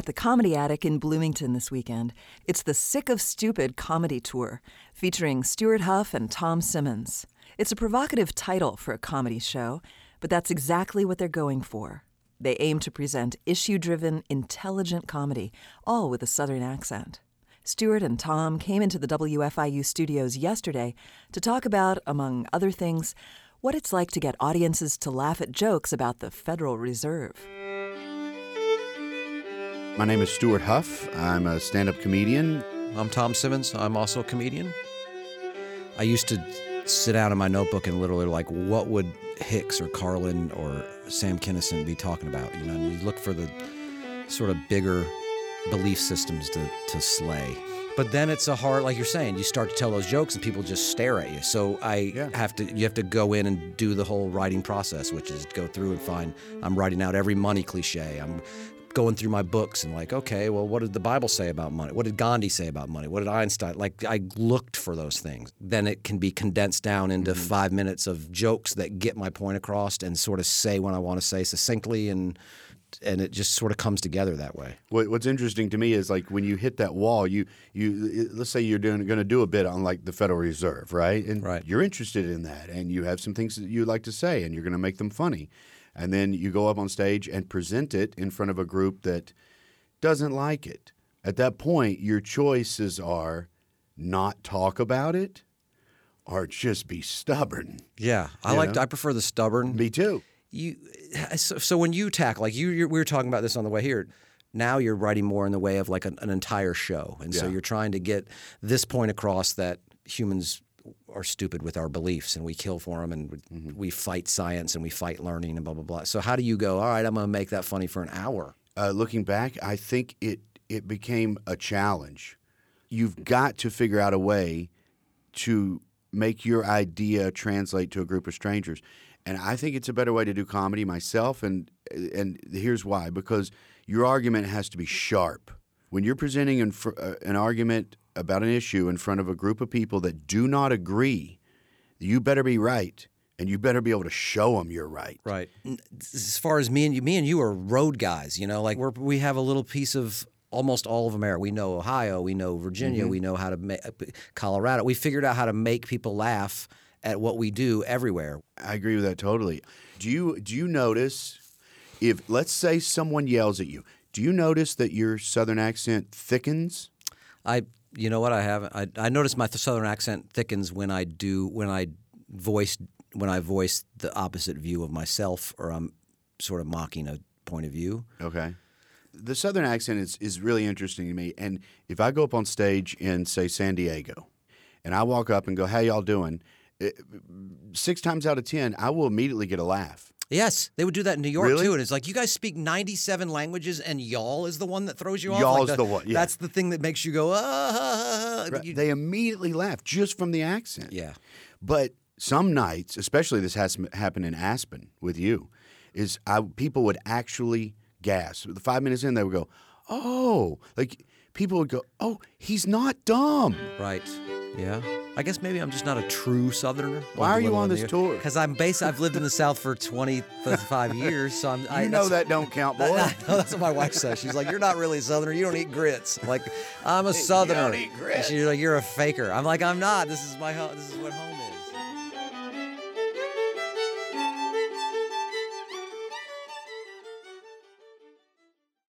at the Comedy Attic in Bloomington this weekend. It's the Sick of Stupid comedy tour, featuring Stuart Huff and Tom Simmons. It's a provocative title for a comedy show, but that's exactly what they're going for. They aim to present issue-driven, intelligent comedy, all with a Southern accent. Stuart and Tom came into the WFIU studios yesterday to talk about, among other things, what it's like to get audiences to laugh at jokes about the Federal Reserve. My name is Stuart Huff. I'm a stand-up comedian. I'm Tom Simmons. I'm also a comedian. I used to sit down in my notebook and literally, like, what would Hicks or Carlin or Sam Kinison be talking about? You know, and you look for the sort of bigger belief systems to slay. But then it's a hard, like you're saying, you start to tell those jokes and people just stare at you. So you have to go in and do the whole writing process, which is go through and find, I'm writing out every money cliche. I'm going through my books and like, okay, well, what did the Bible say about money? What did Gandhi say about money? What did Einstein? Like, I looked for those things. Then it can be condensed down into 5 minutes of jokes that get my point across and sort of say what I want to say succinctly, and it just sort of comes together that way. What's interesting to me is, like, when you hit that wall, you let's say you're going to do a bit on, like, the Federal Reserve, right? And you're interested in that, and you have some things that you like to say, and you're going to make them funny. And then you go up on stage and present it in front of a group that doesn't like it. At that point, your choices are not talk about it or just be stubborn. Yeah, I prefer the stubborn. Me too. So when you tackle, like we were talking about this on the way here, now you're writing more in the way of like an entire show. And so you're trying to get this point across that humans are stupid with our beliefs and we kill for them and we fight science and we fight learning and blah, blah, blah. So how do you go, all right, I'm going to make that funny for an hour? Looking back, I think it became a challenge. You've got to figure out a way to make your idea translate to a group of strangers. And I think it's a better way to do comedy myself, and here's why. Because your argument has to be sharp. When you're presenting an argument about an issue in front of a group of people that do not agree, you better be right, and you better be able to show them you're right. Right. As far as me and you are road guys, you know? Like, we have a little piece of almost all of America. We know Ohio. We know Virginia. We know how to make – Colorado. We figured out how to make people laugh – at what we do everywhere. I agree with that totally. Do you notice if, let's say, someone yells at you, do you notice that your Southern accent thickens? I notice my Southern accent thickens when I voice the opposite view of myself, or I'm sort of mocking a point of view. Okay. The Southern accent is really interesting to me, and if I go up on stage in, say, San Diego, and I walk up and go, "How y'all doing?" 6 times out of 10, I will immediately get a laugh. Yes, they would do that in New York, really? Too. And it's like, you guys speak 97 languages, and y'all is the one that throws you off. Y'all is the one. Yeah. That's the thing that makes you go, ah. Right. They immediately laugh just from the accent. Yeah. But some nights, especially this has happened in Aspen with you, people would actually gasp. 5 minutes in, they would go, oh. Like, people would go, oh, he's not dumb. Right. Yeah. I guess maybe I'm just not a true Southerner. Why are you on this tour? Because I've lived in the South for 25 years, so I'm... You know that don't count, boy. That's what my wife says. She's like, you're not really a Southerner. You don't eat grits. I'm like, I'm a Southerner. You don't eat grits. She's like, you're a faker. I'm like, I'm not. This is what home